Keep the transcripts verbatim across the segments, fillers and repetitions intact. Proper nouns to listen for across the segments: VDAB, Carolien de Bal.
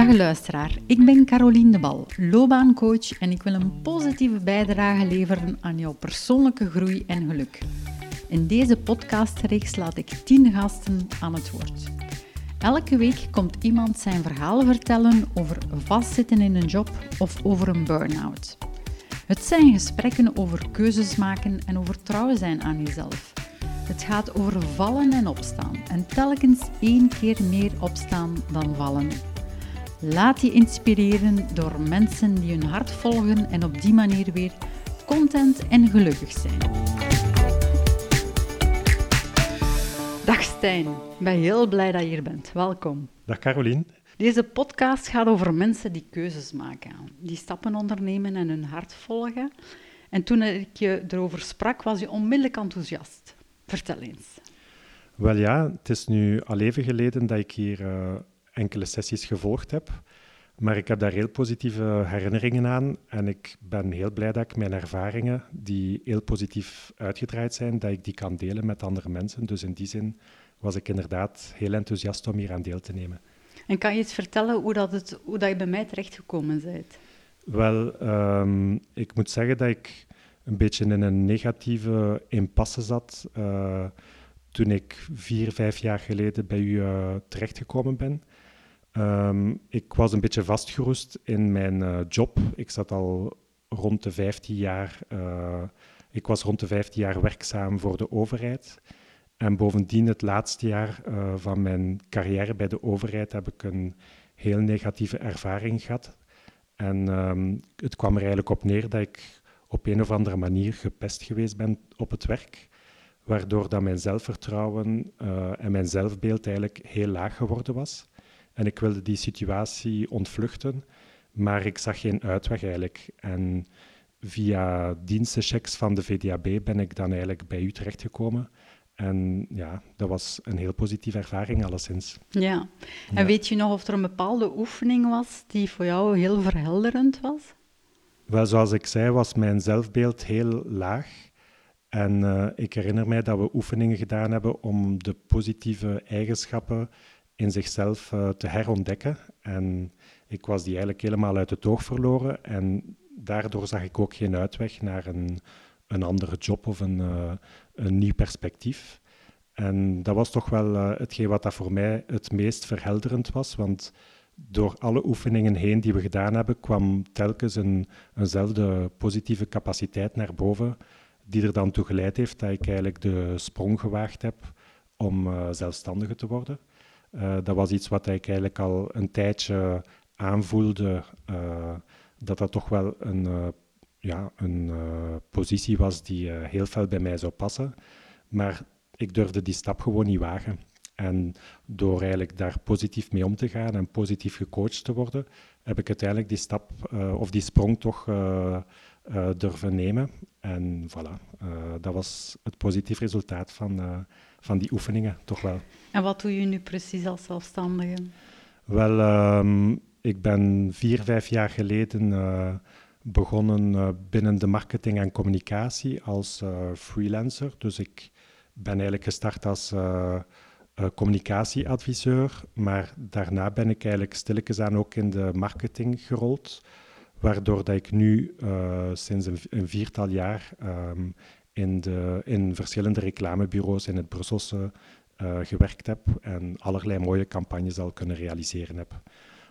Dag luisteraar, ik ben Carolien de Bal, loopbaancoach en ik wil een positieve bijdrage leveren aan jouw persoonlijke groei en geluk. In deze podcastreeks laat ik tien gasten aan het woord. Elke week komt iemand zijn verhaal vertellen over vastzitten in een job of over een burn-out. Het zijn gesprekken over keuzes maken en over trouw zijn aan jezelf. Het gaat over vallen en opstaan en telkens één keer meer opstaan dan vallen. Laat je inspireren door mensen die hun hart volgen en op die manier weer content en gelukkig zijn. Dag Stijn, ik ben heel blij dat je hier bent. Welkom. Dag Carolien. Deze podcast gaat over mensen die keuzes maken, die stappen ondernemen en hun hart volgen. En toen ik je erover sprak, was je onmiddellijk enthousiast. Vertel eens. Wel ja, het is nu al even geleden dat ik hier... Uh... enkele sessies gevolgd heb, maar ik heb daar heel positieve herinneringen aan en ik ben heel blij dat ik mijn ervaringen, die heel positief uitgedraaid zijn, dat ik die kan delen met andere mensen. Dus in die zin was ik inderdaad heel enthousiast om hier aan deel te nemen. En kan je eens vertellen hoe, dat het, hoe dat je bij mij terechtgekomen bent? Wel, um, ik moet zeggen dat ik een beetje in een negatieve impasse zat uh, toen ik vier, vijf jaar geleden bij u uh, terechtgekomen ben. Um, ik was een beetje vastgeroest in mijn uh, job. Ik zat al rond de vijftien jaar. Uh, ik was rond de vijftien jaar werkzaam voor de overheid. En bovendien het laatste jaar uh, van mijn carrière bij de overheid heb ik een heel negatieve ervaring gehad. En um, het kwam er eigenlijk op neer dat ik op een of andere manier gepest geweest ben op het werk. Waardoor dat mijn zelfvertrouwen uh, en mijn zelfbeeld eigenlijk heel laag geworden was. En ik wilde die situatie ontvluchten, maar ik zag geen uitweg eigenlijk. En via dienstenchecks van de V D A B ben ik dan eigenlijk bij u terechtgekomen. En ja, dat was een heel positieve ervaring alleszins. Ja. En ja. Weet je nog of er een bepaalde oefening was die voor jou heel verhelderend was? Wel, zoals ik zei, was mijn zelfbeeld heel laag. En uh, ik herinner mij dat we oefeningen gedaan hebben om de positieve eigenschappen in zichzelf uh, te herontdekken. En ik was die eigenlijk helemaal uit het oog verloren. En daardoor zag ik ook geen uitweg naar een, een andere job of een, uh, een nieuw perspectief. En dat was toch wel uh, hetgeen wat dat voor mij het meest verhelderend was. Want door alle oefeningen heen die we gedaan hebben, kwam telkens een, eenzelfde positieve capaciteit naar boven... die er dan toe geleid heeft dat ik eigenlijk de sprong gewaagd heb om uh, zelfstandige te worden. Uh, dat was iets wat ik eigenlijk al een tijdje aanvoelde, uh, dat dat toch wel een, uh, ja, een uh, positie was die uh, heel veel bij mij zou passen. Maar ik durfde die stap gewoon niet wagen. En door eigenlijk daar positief mee om te gaan en positief gecoacht te worden, heb ik uiteindelijk die stap uh, of die sprong toch uh, uh, durven nemen. En voilà, uh, dat was het positief resultaat van, uh, van die oefeningen, toch wel. En wat doe je nu precies als zelfstandige? Wel, uh, ik ben vier, vijf jaar geleden uh, begonnen uh, binnen de marketing en communicatie als uh, freelancer. Dus ik ben eigenlijk gestart als... Uh, communicatieadviseur, maar daarna ben ik eigenlijk stilletjes aan ook in de marketing gerold, waardoor dat ik nu uh, sinds een, een viertal jaar um, in, de, in verschillende reclamebureaus in het Brusselse uh, gewerkt heb en allerlei mooie campagnes al kunnen realiseren heb.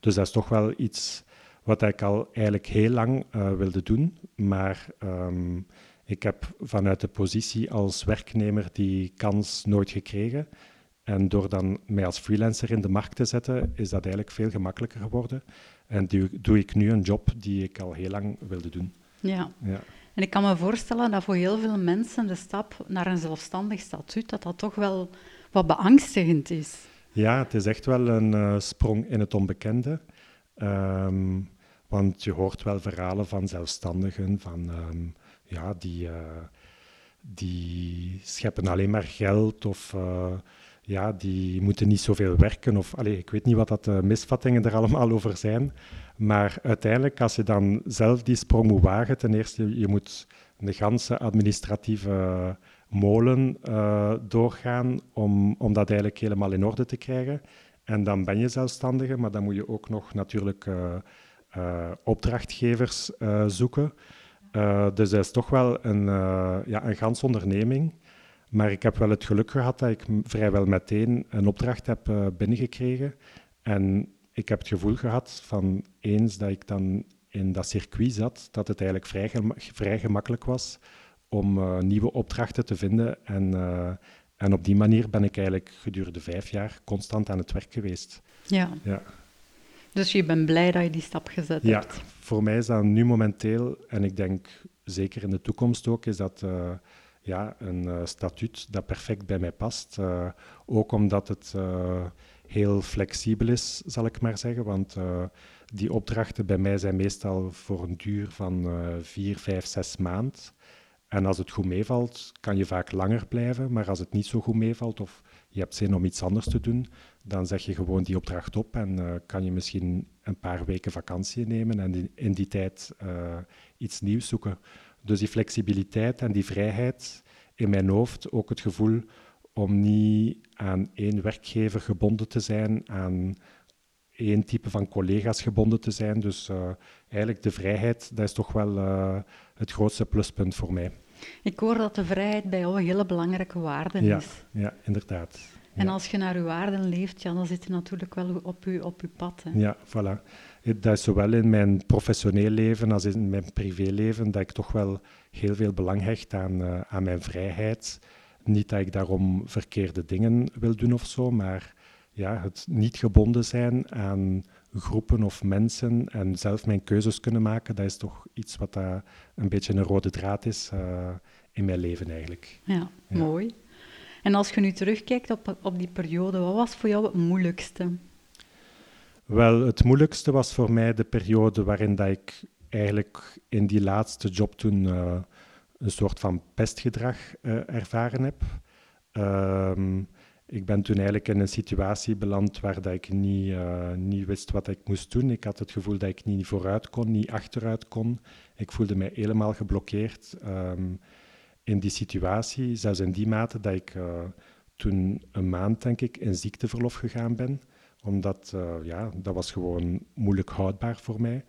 Dus dat is toch wel iets wat ik al eigenlijk heel lang uh, wilde doen, maar... Um, ik heb vanuit de positie als werknemer die kans nooit gekregen. En door dan mij als freelancer in de markt te zetten, is dat eigenlijk veel gemakkelijker geworden. En die, doe ik nu een job die ik al heel lang wilde doen. Ja. Ja. En ik kan me voorstellen dat voor heel veel mensen de stap naar een zelfstandig statuut, dat dat toch wel wat beangstigend is. Ja, het is echt wel een uh, sprong in het onbekende. Um, want je hoort wel verhalen van zelfstandigen, van... Um, Ja, die, uh, die scheppen alleen maar geld of uh, ja, die moeten niet zoveel werken. Of, allez, ik weet niet wat dat de misvattingen er allemaal over zijn. Maar uiteindelijk, als je dan zelf die sprong moet wagen, ten eerste, je moet de ganse administratieve molen uh, doorgaan om, om dat eigenlijk helemaal in orde te krijgen. En dan ben je zelfstandige, maar dan moet je ook nog natuurlijk uh, uh, opdrachtgevers uh, zoeken. Uh, dus dat is toch wel een, uh, ja, een ganse onderneming. Maar ik heb wel het geluk gehad dat ik vrijwel meteen een opdracht heb uh, binnengekregen. En ik heb het gevoel gehad van eens dat ik dan in dat circuit zat, dat het eigenlijk vrij, gem- vrij gemakkelijk was om uh, nieuwe opdrachten te vinden. En, uh, en op die manier ben ik eigenlijk gedurende vijf jaar constant aan het werk geweest. Ja. Ja. Dus je bent blij dat je die stap gezet ja, hebt? Ja, voor mij is dat nu momenteel, en ik denk zeker in de toekomst ook, is dat uh, ja, een uh, statuut dat perfect bij mij past. Uh, ook omdat het uh, heel flexibel is, zal ik maar zeggen, want uh, die opdrachten bij mij zijn meestal voor een duur van uh, vier, vijf, zes maanden. En als het goed meevalt, kan je vaak langer blijven, maar als het niet zo goed meevalt of je hebt zin om iets anders te doen, dan zeg je gewoon die opdracht op en uh, kan je misschien een paar weken vakantie nemen en in, in die tijd uh, iets nieuws zoeken. Dus die flexibiliteit en die vrijheid in mijn hoofd, ook het gevoel om niet aan één werkgever gebonden te zijn, aan één type van collega's gebonden te zijn. Dus uh, eigenlijk de vrijheid, dat is toch wel uh, het grootste pluspunt voor mij. Ik hoor dat de vrijheid bij jou een hele belangrijke waarde ja, is. Ja, inderdaad. En ja. als je naar je waarden leeft, ja, dan zit je natuurlijk wel op je, op je pad. Hè? Ja, voilà. Dat is zowel in mijn professioneel leven als in mijn privéleven dat ik toch wel heel veel belang hecht aan, uh, aan mijn vrijheid. Niet dat ik daarom verkeerde dingen wil doen of zo, maar ja, het niet gebonden zijn aan groepen of mensen en zelf mijn keuzes kunnen maken, dat is toch iets wat uh, een beetje een rode draad is uh, in mijn leven eigenlijk. Ja, ja, mooi. En als je nu terugkijkt op, op die periode, wat was voor jou het moeilijkste? Wel, het moeilijkste was voor mij de periode waarin dat ik eigenlijk in die laatste job toen uh, een soort van pestgedrag uh, ervaren heb. Um, Ik ben toen eigenlijk in een situatie beland waar dat ik niet, uh, niet wist wat ik moest doen. Ik had het gevoel dat ik niet vooruit kon, niet achteruit kon. Ik voelde mij helemaal geblokkeerd um, in die situatie. Zelfs in die mate dat ik uh, toen een maand, denk ik, in ziekteverlof gegaan ben. Omdat, uh, ja, dat was gewoon moeilijk houdbaar voor mij.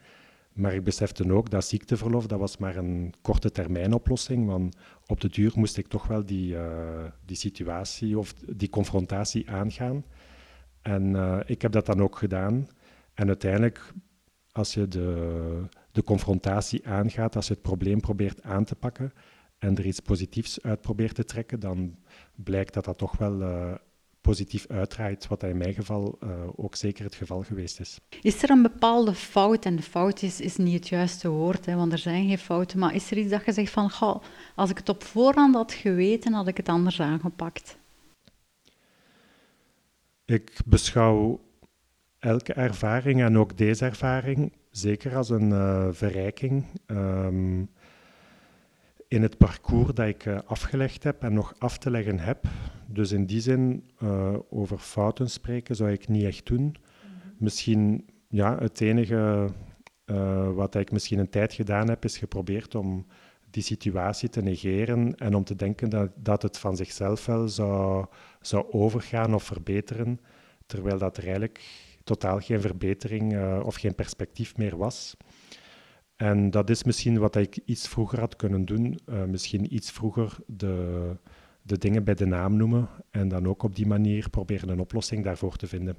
Maar ik besefte ook dat ziekteverlof, dat was maar een korte termijn oplossing, want op de duur moest ik toch wel die, uh, die situatie of die confrontatie aangaan. En uh, ik heb dat dan ook gedaan. En uiteindelijk, als je de, de confrontatie aangaat, als je het probleem probeert aan te pakken en er iets positiefs uit probeert te trekken, dan blijkt dat dat toch wel uh, positief uitdraait, wat in mijn geval uh, ook zeker het geval geweest is. Is er een bepaalde fout, en de fout is, is niet het juiste woord, hè, want er zijn geen fouten, maar is er iets dat je zegt van, goh, als ik het op voorhand had geweten, had ik het anders aangepakt? Ik beschouw elke ervaring, en ook deze ervaring, zeker als een uh, verrijking. Um, in het parcours dat ik uh, afgelegd heb en nog af te leggen heb. Dus in die zin, uh, over fouten spreken zou ik niet echt doen. Mm-hmm. Misschien, ja, het enige uh, wat ik misschien een tijd gedaan heb, is geprobeerd om die situatie te negeren en om te denken dat, dat het van zichzelf wel zou, zou overgaan of verbeteren, terwijl dat er eigenlijk totaal geen verbetering uh, of geen perspectief meer was. En dat is misschien wat ik iets vroeger had kunnen doen. Uh, misschien iets vroeger de, de dingen bij de naam noemen. En dan ook op die manier proberen een oplossing daarvoor te vinden.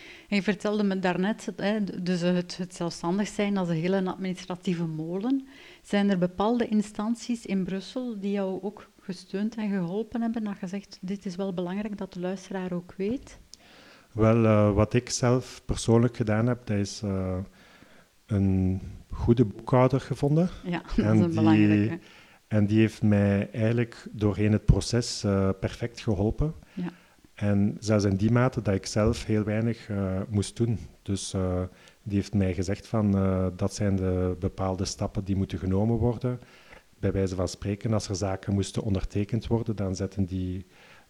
En je vertelde me daarnet, hè, dus het, het zelfstandig zijn als een hele administratieve molen. Zijn er bepaalde instanties in Brussel die jou ook gesteund en geholpen hebben? Dat je zegt, dit is wel belangrijk dat de luisteraar ook weet. Wel, uh, wat ik zelf persoonlijk gedaan heb, dat is... Uh, een goede boekhouder gevonden. Ja, dat en is een die, belangrijke. En die heeft mij eigenlijk doorheen het proces uh, perfect geholpen. Ja. En zelfs in die mate dat ik zelf heel weinig uh, moest doen. Dus uh, die heeft mij gezegd van uh, dat zijn de bepaalde stappen die moeten genomen worden. Bij wijze van spreken, als er zaken moesten ondertekend worden, dan zetten die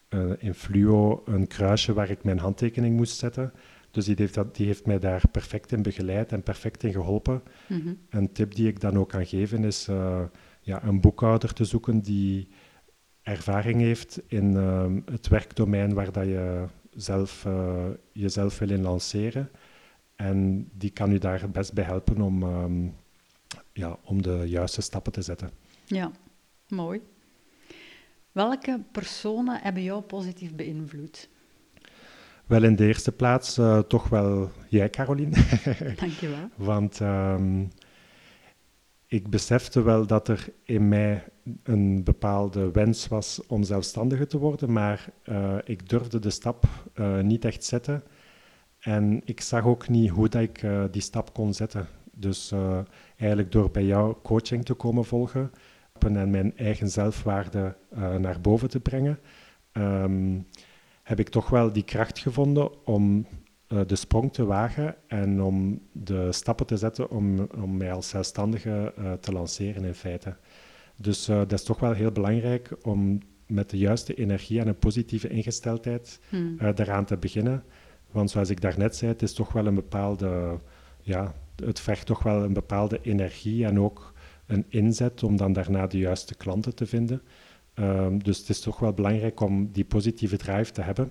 uh, in fluo een kruisje waar ik mijn handtekening moest zetten. Dus die heeft, dat, die heeft mij daar perfect in begeleid en perfect in geholpen. Mm-hmm. Een tip die ik dan ook kan geven is uh, ja, een boekhouder te zoeken die ervaring heeft in uh, het werkdomein waar dat je zelf uh, jezelf wil in lanceren. En die kan u daar best bij helpen om, um, ja, om de juiste stappen te zetten. Ja, mooi. Welke personen hebben jou positief beïnvloed? Wel, in de eerste plaats uh, toch wel jij, Carolien. Dank je wel. Want um, ik besefte wel dat er in mij een bepaalde wens was om zelfstandige te worden, maar uh, ik durfde de stap uh, niet echt zetten. En ik zag ook niet hoe dat ik uh, die stap kon zetten. Dus uh, eigenlijk door bij jou coaching te komen volgen en mijn eigen zelfwaarde uh, naar boven te brengen, um, heb ik toch wel die kracht gevonden om uh, de sprong te wagen en om de stappen te zetten om, om mij als zelfstandige uh, te lanceren in feite. Dus uh, dat is toch wel heel belangrijk om met de juiste energie en een positieve ingesteldheid hmm. uh, daaraan te beginnen. Want zoals ik daarnet zei, het is toch wel een bepaalde, ja, het vergt toch wel een bepaalde energie en ook een inzet om dan daarna de juiste klanten te vinden. Um, dus het is toch wel belangrijk om die positieve drive te hebben.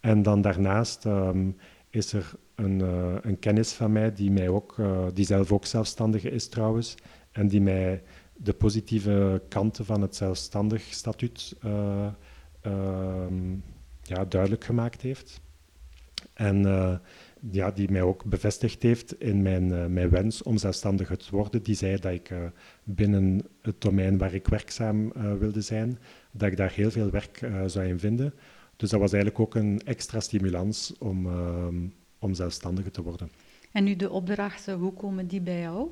En dan daarnaast um, is er een, uh, een kennis van mij die mij ook, uh, die zelf ook zelfstandige is trouwens, en die mij de positieve kanten van het zelfstandig statuut uh, uh, ja, duidelijk gemaakt heeft. En uh, ja, die mij ook bevestigd heeft in mijn, uh, mijn wens om zelfstandige te worden. Die zei dat ik uh, binnen het domein waar ik werkzaam uh, wilde zijn, dat ik daar heel veel werk uh, zou in vinden. Dus dat was eigenlijk ook een extra stimulans om, uh, om zelfstandige te worden. En nu de opdrachten, hoe komen die bij jou?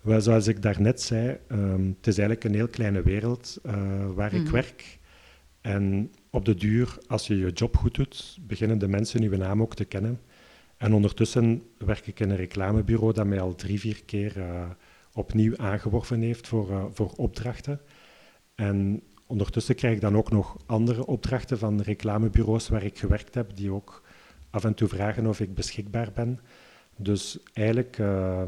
Wel, zoals ik daarnet zei, um, het is eigenlijk een heel kleine wereld uh, waar mm. ik werk. En op de duur, als je je job goed doet, beginnen de mensen je naam ook te kennen. En ondertussen werk ik in een reclamebureau dat mij al drie, vier keer uh, opnieuw aangeworven heeft voor, uh, voor opdrachten. En ondertussen krijg ik dan ook nog andere opdrachten van reclamebureaus waar ik gewerkt heb, die ook af en toe vragen of ik beschikbaar ben. Dus eigenlijk uh,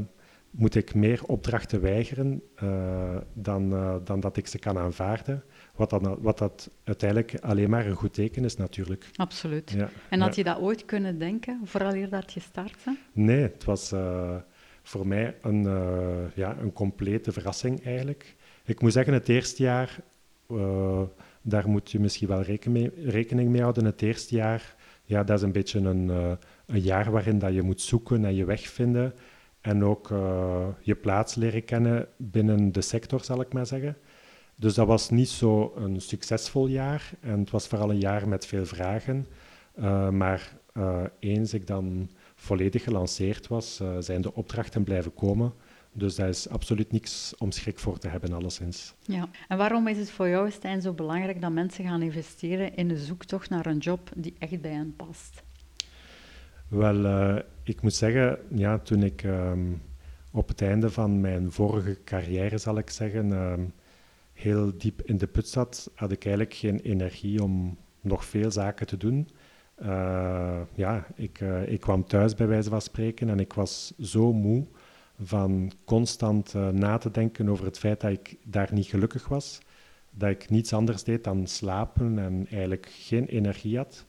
moet ik meer opdrachten weigeren uh, dan, uh, dan dat ik ze kan aanvaarden. Wat dat, wat dat uiteindelijk alleen maar een goed teken is, natuurlijk. Absoluut. Ja, en had ja. je dat ooit kunnen denken, vooraleer dat je startte? Nee, het was uh, voor mij een, uh, ja, een complete verrassing eigenlijk. Ik moet zeggen, het eerste jaar, uh, daar moet je misschien wel reken mee, rekening mee houden. Het eerste jaar, ja, dat is een beetje een, uh, een jaar waarin dat je moet zoeken en je weg vinden. En ook uh, je plaats leren kennen binnen de sector, zal ik maar zeggen. Dus dat was niet zo een succesvol jaar en het was vooral een jaar met veel vragen. Uh, maar uh, eens ik dan volledig gelanceerd was, uh, zijn de opdrachten blijven komen. Dus daar is absoluut niks om schrik voor te hebben, alleszins. Ja, en waarom is het voor jou, Stijn, zo belangrijk dat mensen gaan investeren in de zoektocht naar een job die echt bij hen past? Wel, uh, ik moet zeggen, ja, toen ik uh, op het einde van mijn vorige carrière, zal ik zeggen... Uh, heel diep in de put zat, had ik eigenlijk geen energie om nog veel zaken te doen. Uh, ja, ik, uh, ik kwam thuis bij wijze van spreken en ik was zo moe van constant uh, na te denken over het feit dat ik daar niet gelukkig was, dat ik niets anders deed dan slapen en eigenlijk geen energie had.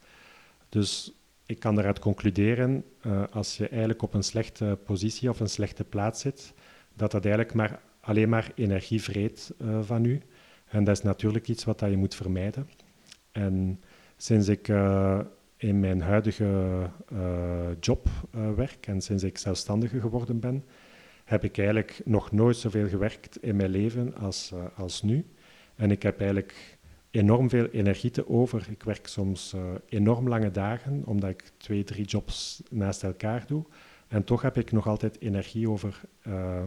Dus ik kan daaruit concluderen, uh, als je eigenlijk op een slechte positie of een slechte plaats zit, dat dat eigenlijk maar... alleen maar energie vreet uh, van u. En dat is natuurlijk iets wat dat je moet vermijden. En sinds ik uh, in mijn huidige uh, job uh, werk en sinds ik zelfstandige geworden ben, heb ik eigenlijk nog nooit zoveel gewerkt in mijn leven als, uh, als nu. En ik heb eigenlijk enorm veel energie te over. Ik werk soms uh, enorm lange dagen, omdat ik twee, drie jobs naast elkaar doe. En toch heb ik nog altijd energie over... Uh,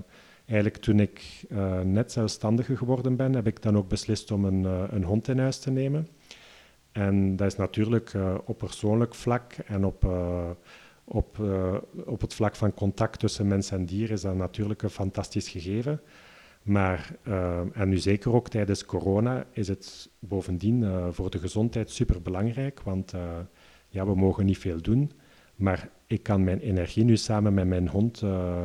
Eigenlijk toen ik uh, net zelfstandige geworden ben, heb ik dan ook beslist om een, uh, een hond in huis te nemen. En dat is natuurlijk uh, op persoonlijk vlak en op, uh, op, uh, op het vlak van contact tussen mens en dier is dat natuurlijk een fantastisch gegeven. Maar, uh, en nu zeker ook tijdens corona, is het bovendien uh, voor de gezondheid superbelangrijk, want uh, ja, we mogen niet veel doen. Maar ik kan mijn energie nu samen met mijn hond... Uh,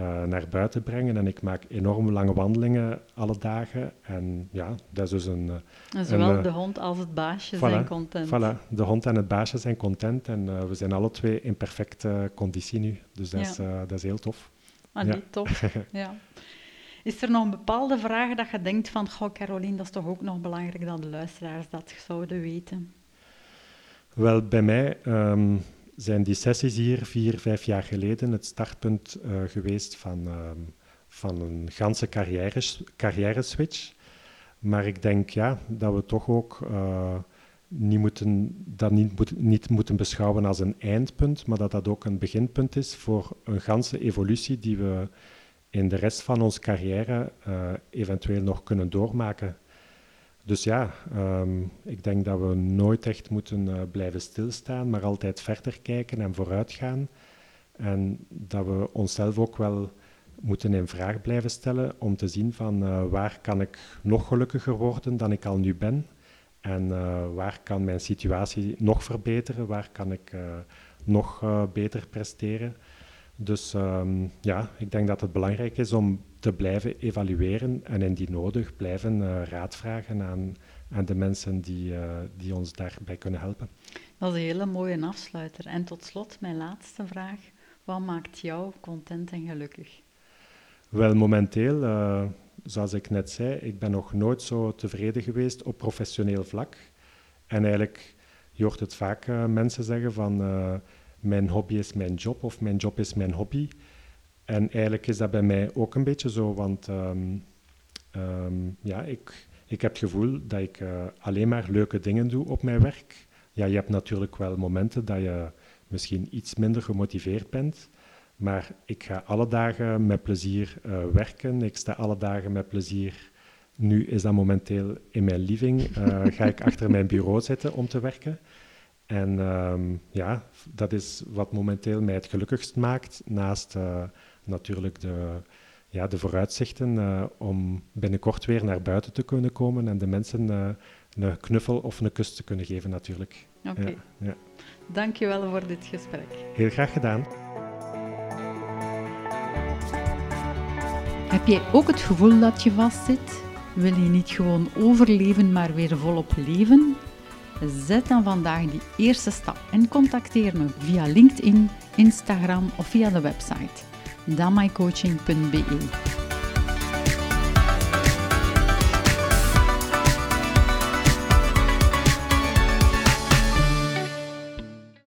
uh, naar buiten brengen. En ik maak enorm lange wandelingen alle dagen. En ja, dat is dus een... En zowel een, de hond als het baasje voilà, zijn content. Voilà, de hond en het baasje zijn content. En uh, we zijn alle twee in perfecte conditie nu. Dus dat, ja. is, uh, dat is heel tof. Ah, ja. Tof, ja. Is er nog een bepaalde vraag dat je denkt van, goh, Carolien, dat is toch ook nog belangrijk dat de luisteraars dat zouden weten? Wel, bij mij um, zijn die sessies hier vier, vijf jaar geleden het startpunt uh, geweest van, um, van een ganse carrière, carrière switch. Maar ik denk ja, dat we toch ook uh, niet moeten, dat niet, moet, niet moeten beschouwen als een eindpunt, maar dat dat ook een beginpunt is voor een ganse evolutie die we in de rest van onze carrière uh, eventueel nog kunnen doormaken. Dus ja, um, ik denk dat we nooit echt moeten uh, blijven stilstaan, maar altijd verder kijken en vooruit gaan. En dat we onszelf ook wel moeten in vraag blijven stellen om te zien van uh, waar kan ik nog gelukkiger worden dan ik al nu ben? En uh, waar kan mijn situatie nog verbeteren? Waar kan ik uh, nog uh, beter presteren? Dus um, ja, ik denk dat het belangrijk is om te blijven evalueren en indien nodig blijven uh, raad vragen aan, aan de mensen die, uh, die ons daarbij kunnen helpen. Dat is een hele mooie afsluiter. En tot slot mijn laatste vraag. Wat maakt jou content en gelukkig? Wel, momenteel, uh, zoals ik net zei, ik ben nog nooit zo tevreden geweest op professioneel vlak. En eigenlijk, je hoort het vaak uh, mensen zeggen van... Uh, mijn hobby is mijn job of mijn job is mijn hobby. En eigenlijk is dat bij mij ook een beetje zo, want um, um, ja, ik, ik heb het gevoel dat ik uh, alleen maar leuke dingen doe op mijn werk. Ja, je hebt natuurlijk wel momenten dat je misschien iets minder gemotiveerd bent, maar ik ga alle dagen met plezier uh, werken. Ik sta alle dagen met plezier, nu is dat momenteel in mijn living, uh, ga ik achter mijn bureau zitten om te werken. En um, ja, dat is wat momenteel mij het gelukkigst maakt, naast uh, natuurlijk de, ja, de vooruitzichten uh, om binnenkort weer naar buiten te kunnen komen en de mensen uh, een knuffel of een kus te kunnen geven natuurlijk. Oké. Okay. Ja, ja. Dankjewel voor dit gesprek. Heel graag gedaan. Heb jij ook het gevoel dat je vastzit? Wil je niet gewoon overleven, maar weer volop leven? Zet dan vandaag die eerste stap en contacteer me via LinkedIn, Instagram of via de website damaicoaching punt be.